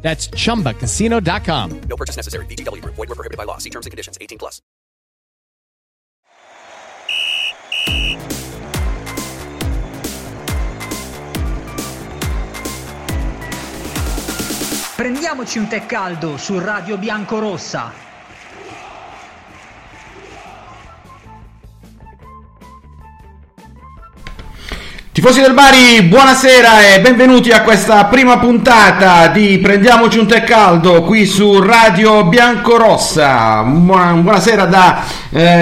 That's ChumbaCasino.com. No purchase necessary. VGW Group. Void where prohibited by law. See terms and conditions. 18+. Prendiamoci un tè caldo su Radio Biancorossa. Tifosi del Bari, buonasera e benvenuti a questa prima puntata di Prendiamoci un tè caldo qui su Radio Biancorossa. Buonasera da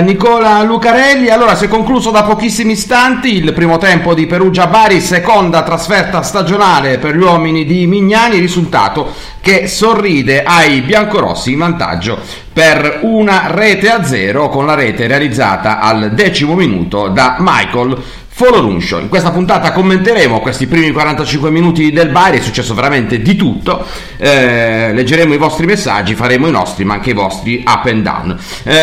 Nicola Lucarelli. Allora, si è concluso da pochissimi istanti il primo tempo di Perugia-Bari, seconda trasferta stagionale per gli uomini di Mignani, risultato che sorride ai biancorossi in vantaggio per 1-0, con la rete realizzata al 10° minuto da Michael Foloruncio. In questa puntata commenteremo questi primi 45 minuti del Bari, è successo veramente di tutto, leggeremo i vostri messaggi, faremo i nostri ma anche i vostri up and down.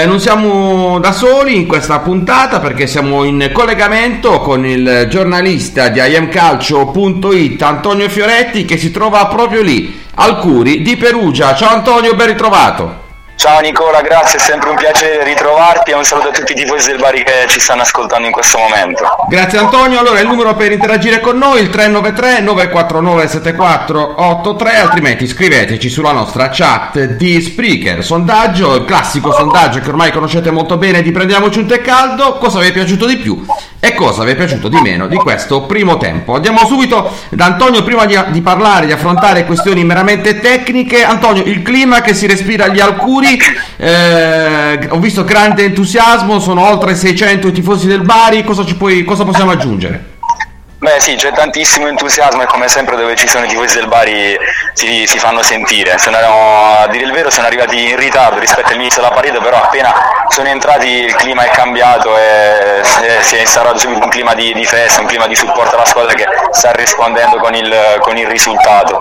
Non siamo da soli in questa puntata perché siamo in collegamento con il giornalista di IAMCalcio.it Antonio Fioretti, che si trova proprio lì al Curi di Perugia. Ciao Antonio, ben ritrovato. Ciao Nicola, grazie, è sempre un piacere ritrovarti e un saluto a tutti i tifosi del Bari che ci stanno ascoltando in questo momento. Grazie Antonio. Allora, il numero per interagire con noi il 393 949 7483, altrimenti scriveteci sulla nostra chat di Spreaker. Sondaggio, il classico sondaggio che ormai conoscete molto bene di Prendiamoci un tè caldo: cosa vi è piaciuto di più e cosa vi è piaciuto di meno di questo primo tempo. Andiamo subito da Antonio, prima di parlare, di affrontare questioni meramente tecniche. Antonio, il clima che si respira agli Alcuri, ho visto grande entusiasmo, sono oltre 600 i tifosi del Bari, cosa possiamo aggiungere? Beh sì, c'è tantissimo entusiasmo e come sempre dove ci sono i tifosi del Bari si fanno sentire. A dire il vero sono arrivati in ritardo rispetto all'inizio della partita, però appena sono entrati il clima è cambiato e si è instaurato subito un clima di festa, un clima di supporto alla squadra che sta rispondendo con il risultato.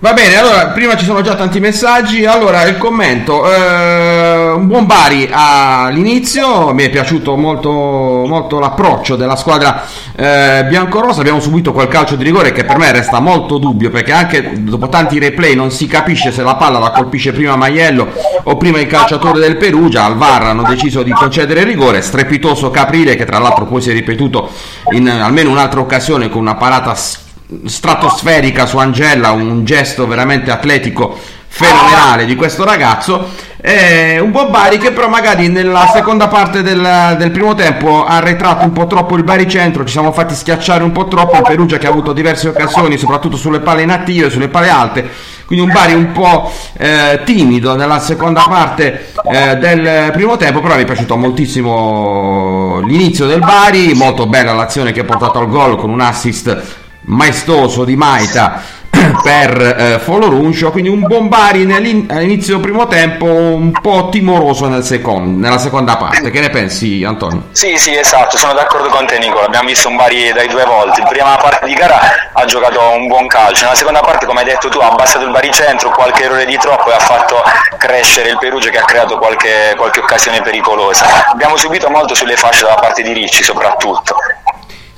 Va bene, allora prima ci sono già tanti messaggi. Allora il commento, un buon Bari all'inizio, mi è piaciuto molto, molto l'approccio della squadra biancorossa. Abbiamo subito quel calcio di rigore che per me resta molto dubbio, perché anche dopo tanti replay non si capisce se la palla la colpisce prima Maiello o prima il calciatore del Perugia. Alvarra hanno deciso di concedere il rigore, strepitoso Caprile, che tra l'altro poi si è ripetuto in almeno un'altra occasione con una parata stratosferica su Angela, un gesto veramente atletico fenomenale di questo ragazzo. Un buon Bari che però magari nella seconda parte del primo tempo ha arretrato un po' troppo il baricentro, ci siamo fatti schiacciare un po' troppo, il Perugia che ha avuto diverse occasioni soprattutto sulle palle inattive, sulle palle alte, quindi un Bari un po' timido nella seconda parte del primo tempo. Però mi è piaciuto moltissimo l'inizio del Bari, molto bella l'azione che ha portato al gol con un assist maestoso di Maita per Foloruncio, quindi un buon Bari all'inizio primo tempo, un po' timoroso nella seconda parte. Che ne pensi Antonio? Sì, esatto, sono d'accordo con te Nicola, abbiamo visto un Bari dai due volte. In prima parte di gara ha giocato un buon calcio, nella seconda parte come hai detto tu ha abbassato il baricentro, qualche errore di troppo e ha fatto crescere il Perugia che ha creato qualche occasione pericolosa. Abbiamo subito molto sulle fasce dalla parte di Ricci soprattutto.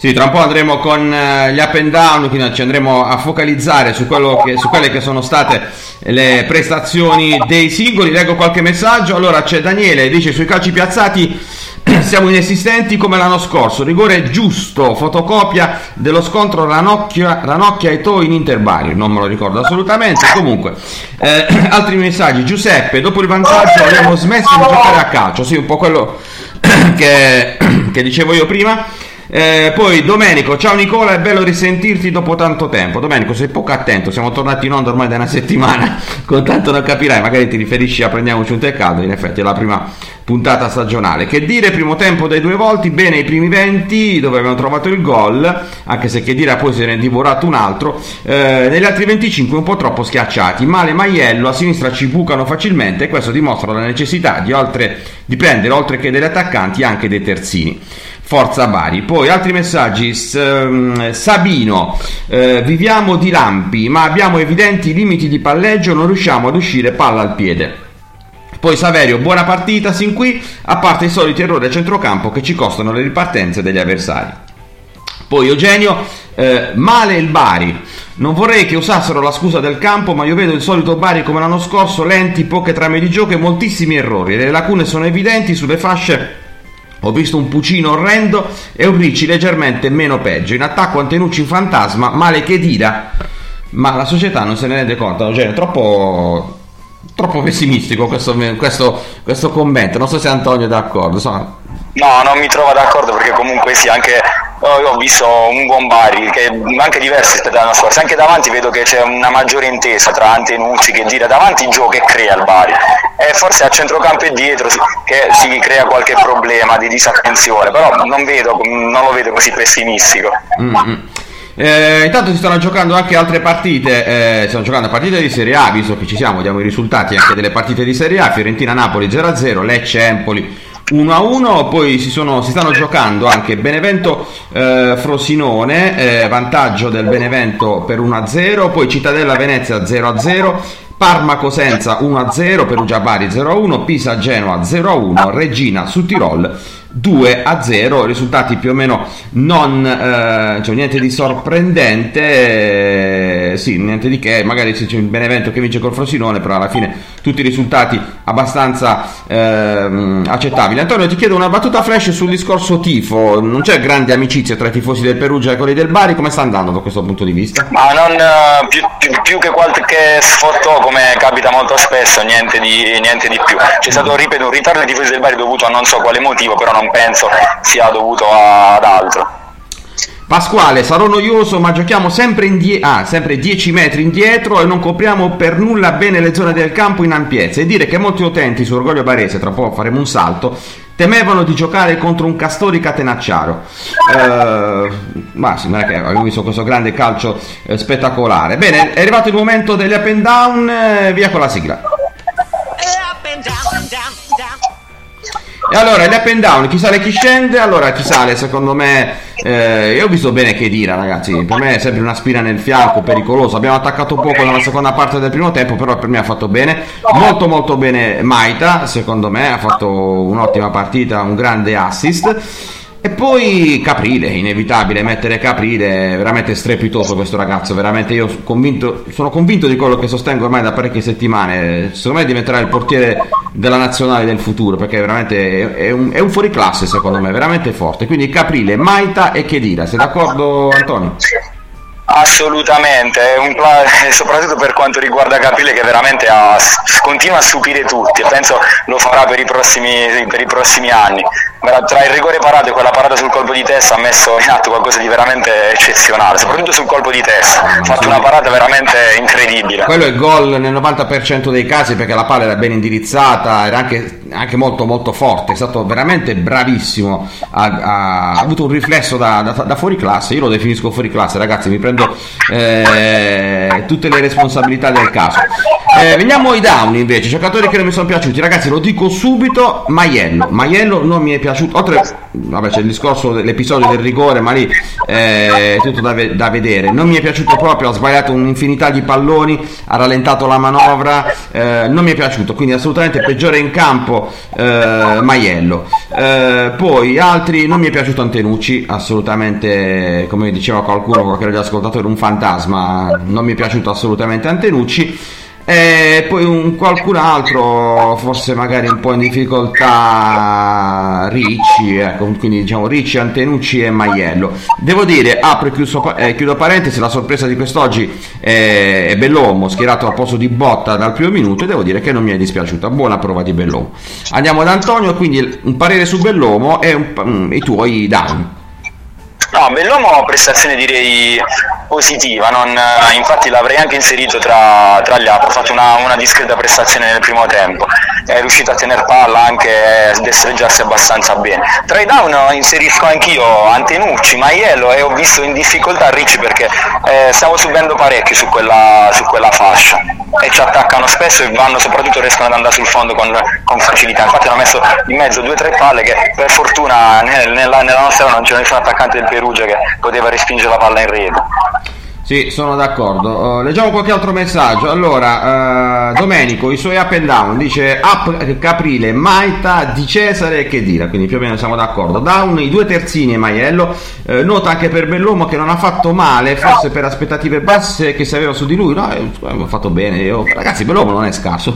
Sì, tra un po' andremo con gli up and down, quindi ci andremo a focalizzare su quelle che sono state le prestazioni dei singoli. Leggo qualche messaggio. Allora c'è Daniele, dice: sui calci piazzati siamo inesistenti come l'anno scorso, rigore giusto, fotocopia dello scontro Ranocchia e Toi in Interbari, non me lo ricordo assolutamente. Comunque altri messaggi. Giuseppe: dopo il vantaggio abbiamo smesso di giocare a calcio. Sì, un po' quello che dicevo io prima. Poi Domenico, ciao Nicola, è bello risentirti dopo tanto tempo. Domenico, sei poco attento, siamo tornati in onda ormai da una settimana, con tanto da capirai, magari ti riferisci a Prendiamoci un tè caldo, in effetti è la prima puntata stagionale. Che dire, primo tempo dai due volti, bene i primi 20 dove abbiamo trovato il gol, anche se Cheddira poi se ne è divorato un altro, negli altri 25 un po' troppo schiacciati, male Maiello, a sinistra ci bucano facilmente e questo dimostra la necessità di prendere oltre che degli attaccanti anche dei terzini. Forza Bari. Poi altri messaggi. Sabino, viviamo di lampi ma abbiamo evidenti limiti di palleggio, non riusciamo ad uscire palla al piede. Poi Saverio, buona partita sin qui, a parte i soliti errori a centrocampo che ci costano le ripartenze degli avversari. Poi Eugenio, male il Bari. Non vorrei che usassero la scusa del campo, ma io vedo il solito Bari come l'anno scorso, lenti, poche trame di gioco e moltissimi errori. Le lacune sono evidenti sulle fasce. Ho visto un Pucino orrendo e un Ricci leggermente meno peggio. In attacco Antenucci in fantasma, male Cheddira, ma la società non se ne rende conto. Eugenio, troppo pessimistico questo commento, non so se Antonio è d'accordo. No, non mi trovo d'accordo, perché comunque sì, anche io ho visto un buon Bari che è anche diverso rispetto all'anno scorso, anche davanti vedo che c'è una maggiore intesa tra Antenucci che gira davanti, gioca e crea il Bari, e forse a centrocampo e dietro che si crea qualche problema di disattenzione, però non lo vedo così pessimistico. Intanto si stanno giocando anche altre partite, stiamo giocando partite di Serie A, visto che ci siamo, diamo i risultati anche delle partite di Serie A. Fiorentina-Napoli 0-0, Lecce-Empoli 1-1, poi si stanno giocando anche Benevento-Frosinone, vantaggio del Benevento per 1-0, poi Cittadella-Venezia 0-0, Parma-Cosenza 1-0, Perugia-Bari 0-1, Pisa-Genoa 0-1, Regina-Suttirol 2-0, risultati più o meno non niente di sorprendente, sì, niente di che, magari c'è il Benevento che vince col Frosinone, però alla fine tutti i risultati abbastanza accettabili. Antonio, ti chiedo una battuta flash sul discorso tifo, non c'è grande amicizia tra i tifosi del Perugia e quelli del Bari, come sta andando da questo punto di vista? Ma non più che qualche sfottò, come capita molto spesso, niente di più, c'è stato, ripeto, un ritardo dei tifosi del Bari dovuto a non so quale motivo, però non penso sia dovuto ad altro. Pasquale, sarò noioso ma giochiamo sempre 10 metri indietro e non copriamo per nulla bene le zone del campo in ampiezza, e dire che molti utenti su Orgoglio Barese, tra poco faremo un salto, temevano di giocare contro un Castori Catenacciaro. Ma sì, non è che avevo visto questo grande calcio spettacolare. Bene, è arrivato il momento degli up and down, via con la sigla. E allora gli up and down, chi sale e chi scende. Allora chi sale, secondo me, io ho visto bene Cheddira, ragazzi, per me è sempre una spina nel fianco, pericoloso, abbiamo attaccato poco nella seconda parte del primo tempo, però per me ha fatto bene, molto molto bene Maita, secondo me ha fatto un'ottima partita, un grande assist. E poi Caprile, inevitabile mettere Caprile, veramente strepitoso questo ragazzo, veramente io sono convinto di quello che sostengo ormai da parecchie settimane, secondo me diventerà il portiere della nazionale del futuro, perché veramente è un fuoriclasse, secondo me, veramente forte. Quindi Caprile, Maita e Cheddira, sei d'accordo Antonio? Assolutamente, soprattutto per quanto riguarda Caprile, che veramente continua a stupire tutti e penso lo farà per i prossimi anni. Tra il rigore parato e quella parata sul colpo di testa ha messo in atto qualcosa di veramente eccezionale, soprattutto sul colpo di testa ha fatto una parata veramente incredibile. Quello è gol nel 90% dei casi, perché la palla era ben indirizzata, era anche molto molto forte, è stato veramente bravissimo, ha avuto un riflesso da fuori classe, io lo definisco fuori classe, ragazzi, mi prendo tutte le responsabilità del caso. Veniamo ai down invece, giocatori che non mi sono piaciuti, ragazzi, lo dico subito, Maiello non mi è piaciuto, oltre, vabbè, c'è il discorso dell'episodio del rigore, ma lì è tutto da vedere, non mi è piaciuto proprio, ha sbagliato un'infinità di palloni, ha rallentato la manovra, non mi è piaciuto, quindi assolutamente peggiore in campo Maiello. Poi altri, non mi è piaciuto Antenucci, assolutamente, come diceva qualcuno che era già ascoltatore, un fantasma, non mi è piaciuto assolutamente Antenucci. E poi qualcun altro, forse magari un po' in difficoltà, Ricci, ecco, quindi diciamo Ricci, Antenucci e Maiello. Devo dire, chiudo parentesi, la sorpresa di quest'oggi è Bellomo, schierato a posto di Botta dal primo minuto, e devo dire che non mi è dispiaciuta, buona prova di Bellomo. Andiamo ad Antonio, quindi un parere su Bellomo e i tuoi down. No, Bellomo prestazione direi positiva, infatti l'avrei anche inserito tra gli altri, ha fatto una discreta prestazione nel primo tempo, è riuscito a tenere palla anche, a destreggiarsi abbastanza bene. Tra i down inserisco anch'io Antenucci, Maiello e ho visto in difficoltà Ricci perché stavo subendo parecchi su quella fascia e ci attaccano spesso e vanno, soprattutto riescono ad andare sul fondo con facilità, infatti hanno messo in mezzo 2-3 palle che per fortuna nella nostra non c'era nessun attaccante del Perugia che poteva respingere la palla in rete. Sì, sono d'accordo. Leggiamo qualche altro messaggio. Allora, Domenico, i suoi up and down, dice up Caprile, Maita, Di Cesare e Cheddira, quindi più o meno siamo d'accordo. Down i due terzini e Maiello. Nota anche per Bellomo che non ha fatto male, forse per aspettative basse che si aveva su di lui. No, ho fatto bene io. Ragazzi, Bellomo non è scarso.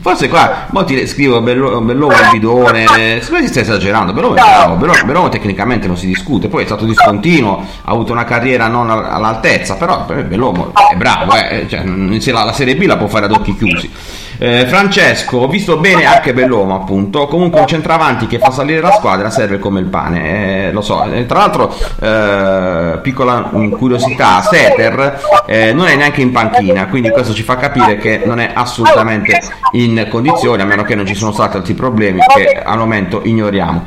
Forse qua, mo ti scrivo Bellomo il bidone. Secondo me si sta esagerando. Bellomo è bravo. Bellomo tecnicamente non si discute. Poi è stato discontinuo, ha avuto una carriera non all'altezza, però Bellomo è bravo, cioè, la Serie B la può fare ad occhi chiusi. Francesco, ho visto bene anche Bellomo, appunto, comunque un centravanti che fa salire la squadra serve come il pane, lo so. Tra l'altro, piccola curiosità, Seter non è neanche in panchina, quindi questo ci fa capire che non è assolutamente in condizione, a meno che non ci sono stati altri problemi che al momento ignoriamo.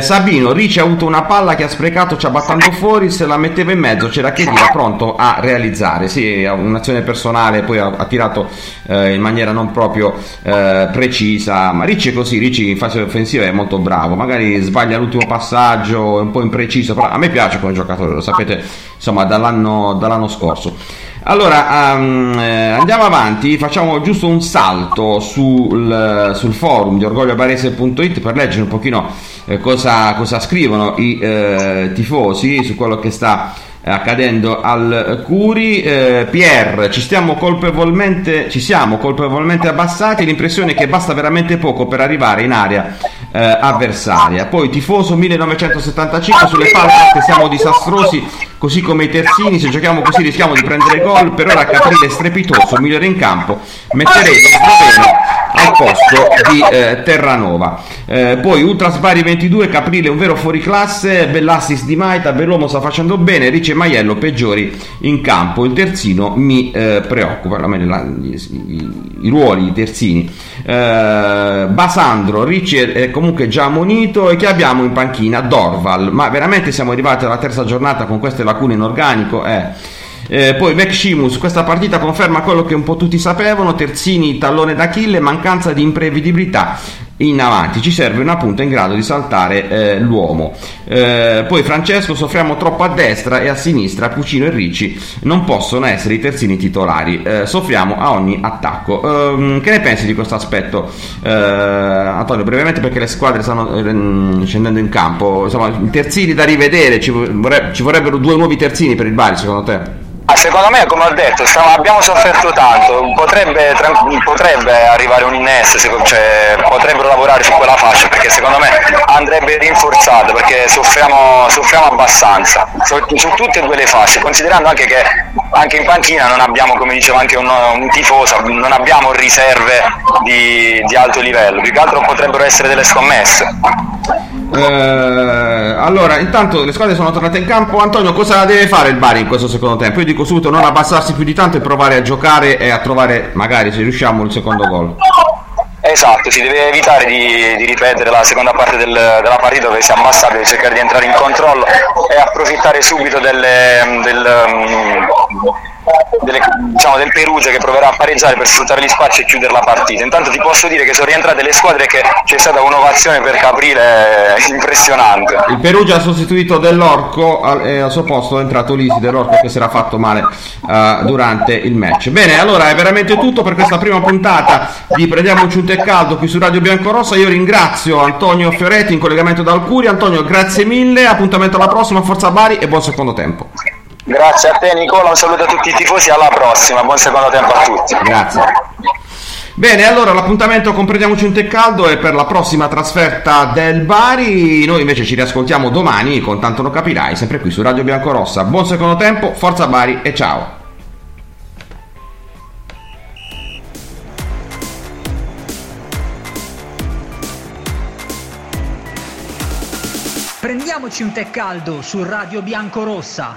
Sabino, Ricci ha avuto una palla che ha sprecato ciabattando fuori, se la metteva in mezzo c'era Cheddira pronto a realizzare. Sì, un'azione personale, poi ha tirato in maniera non proprio precisa, ma Ricci è così. Ricci in fase offensiva è molto bravo, magari sbaglia l'ultimo passaggio, è un po' impreciso, però a me piace come giocatore, lo sapete, insomma, dall'anno scorso. Allora, andiamo avanti, facciamo giusto un salto sul forum di orgogliobarese.it per leggere un pochino cosa scrivono i tifosi su quello che sta accadendo al Curi. Pierre, ci siamo colpevolmente abbassati, l'impressione è che basta veramente poco per arrivare in area avversaria. Poi tifoso 1975 sulle false, siamo disastrosi così come i terzini, se giochiamo così rischiamo di prendere gol, per ora Caprile è strepitoso, migliore in campo, metteremo Sloveno al posto di Terranova. Poi Ultras Bari 22, Caprile un vero fuoriclasse, bell'assist di Maita, Bellomo sta facendo bene, Ricci e Maiello peggiori in campo, il terzino mi preoccupa, almeno i ruoli, i terzini. Basandro, Ricci è comunque già ammonito, e che abbiamo in panchina Dorval, ma veramente siamo arrivati alla terza giornata con queste lacune in organico? Poi Veximus, questa partita conferma quello che un po' tutti sapevano, terzini tallone d'Achille, mancanza di imprevedibilità in avanti, ci serve una punta in grado di saltare l'uomo. Poi Francesco, soffriamo troppo a destra e a sinistra, Pucino e Ricci non possono essere i terzini titolari, soffriamo a ogni attacco. Che ne pensi di questo aspetto, Antonio, brevemente, perché le squadre stanno scendendo in campo, insomma, i terzini da rivedere, ci vorrebbero due nuovi terzini per il Bari, secondo te? Secondo me, come ho detto, abbiamo sofferto tanto, potrebbe arrivare un innesto, cioè, potrebbero lavorare su quella fascia, perché secondo me andrebbe rinforzato, perché soffriamo abbastanza su tutte e due le fasce, considerando anche che anche in panchina non abbiamo, come diceva anche un tifoso, non abbiamo riserve di alto livello, più che altro potrebbero essere delle scommesse. Allora, intanto le squadre sono tornate in campo. Antonio, cosa deve fare il Bari in questo secondo tempo? Io dico subito, non abbassarsi più di tanto e provare a giocare e a trovare, magari se riusciamo, il secondo gol. Esatto, si deve evitare di ripetere la seconda parte della partita dove si è abbassato, deve cercare di entrare in controllo e approfittare subito del Perugia che proverà a pareggiare per sfruttare gli spazi e chiudere la partita. Intanto ti posso dire che sono rientrate le squadre, che c'è stata un'ovazione per Caprile impressionante. Il Perugia ha sostituito Dell'Orco e al suo posto è entrato Lisi, Dell'Orco che si era fatto male durante il match. Bene, allora è veramente tutto per questa prima puntata di Prendiamoci un tè caldo qui su Radio Biancorossa. Io ringrazio Antonio Fioretti in collegamento dal Curi. Antonio, grazie mille, appuntamento alla prossima, forza Bari e buon secondo tempo. Grazie a te Nicola, un saluto a tutti i tifosi, alla prossima, buon secondo tempo a tutti. Grazie. Bene, allora l'appuntamento con Prendiamoci un tè caldo è per la prossima trasferta del Bari, noi invece ci riascoltiamo domani con Tanto lo capirai, sempre qui su Radio Biancorossa. Buon secondo tempo, forza Bari e ciao. Prendiamoci un tè caldo su Radio Biancorossa.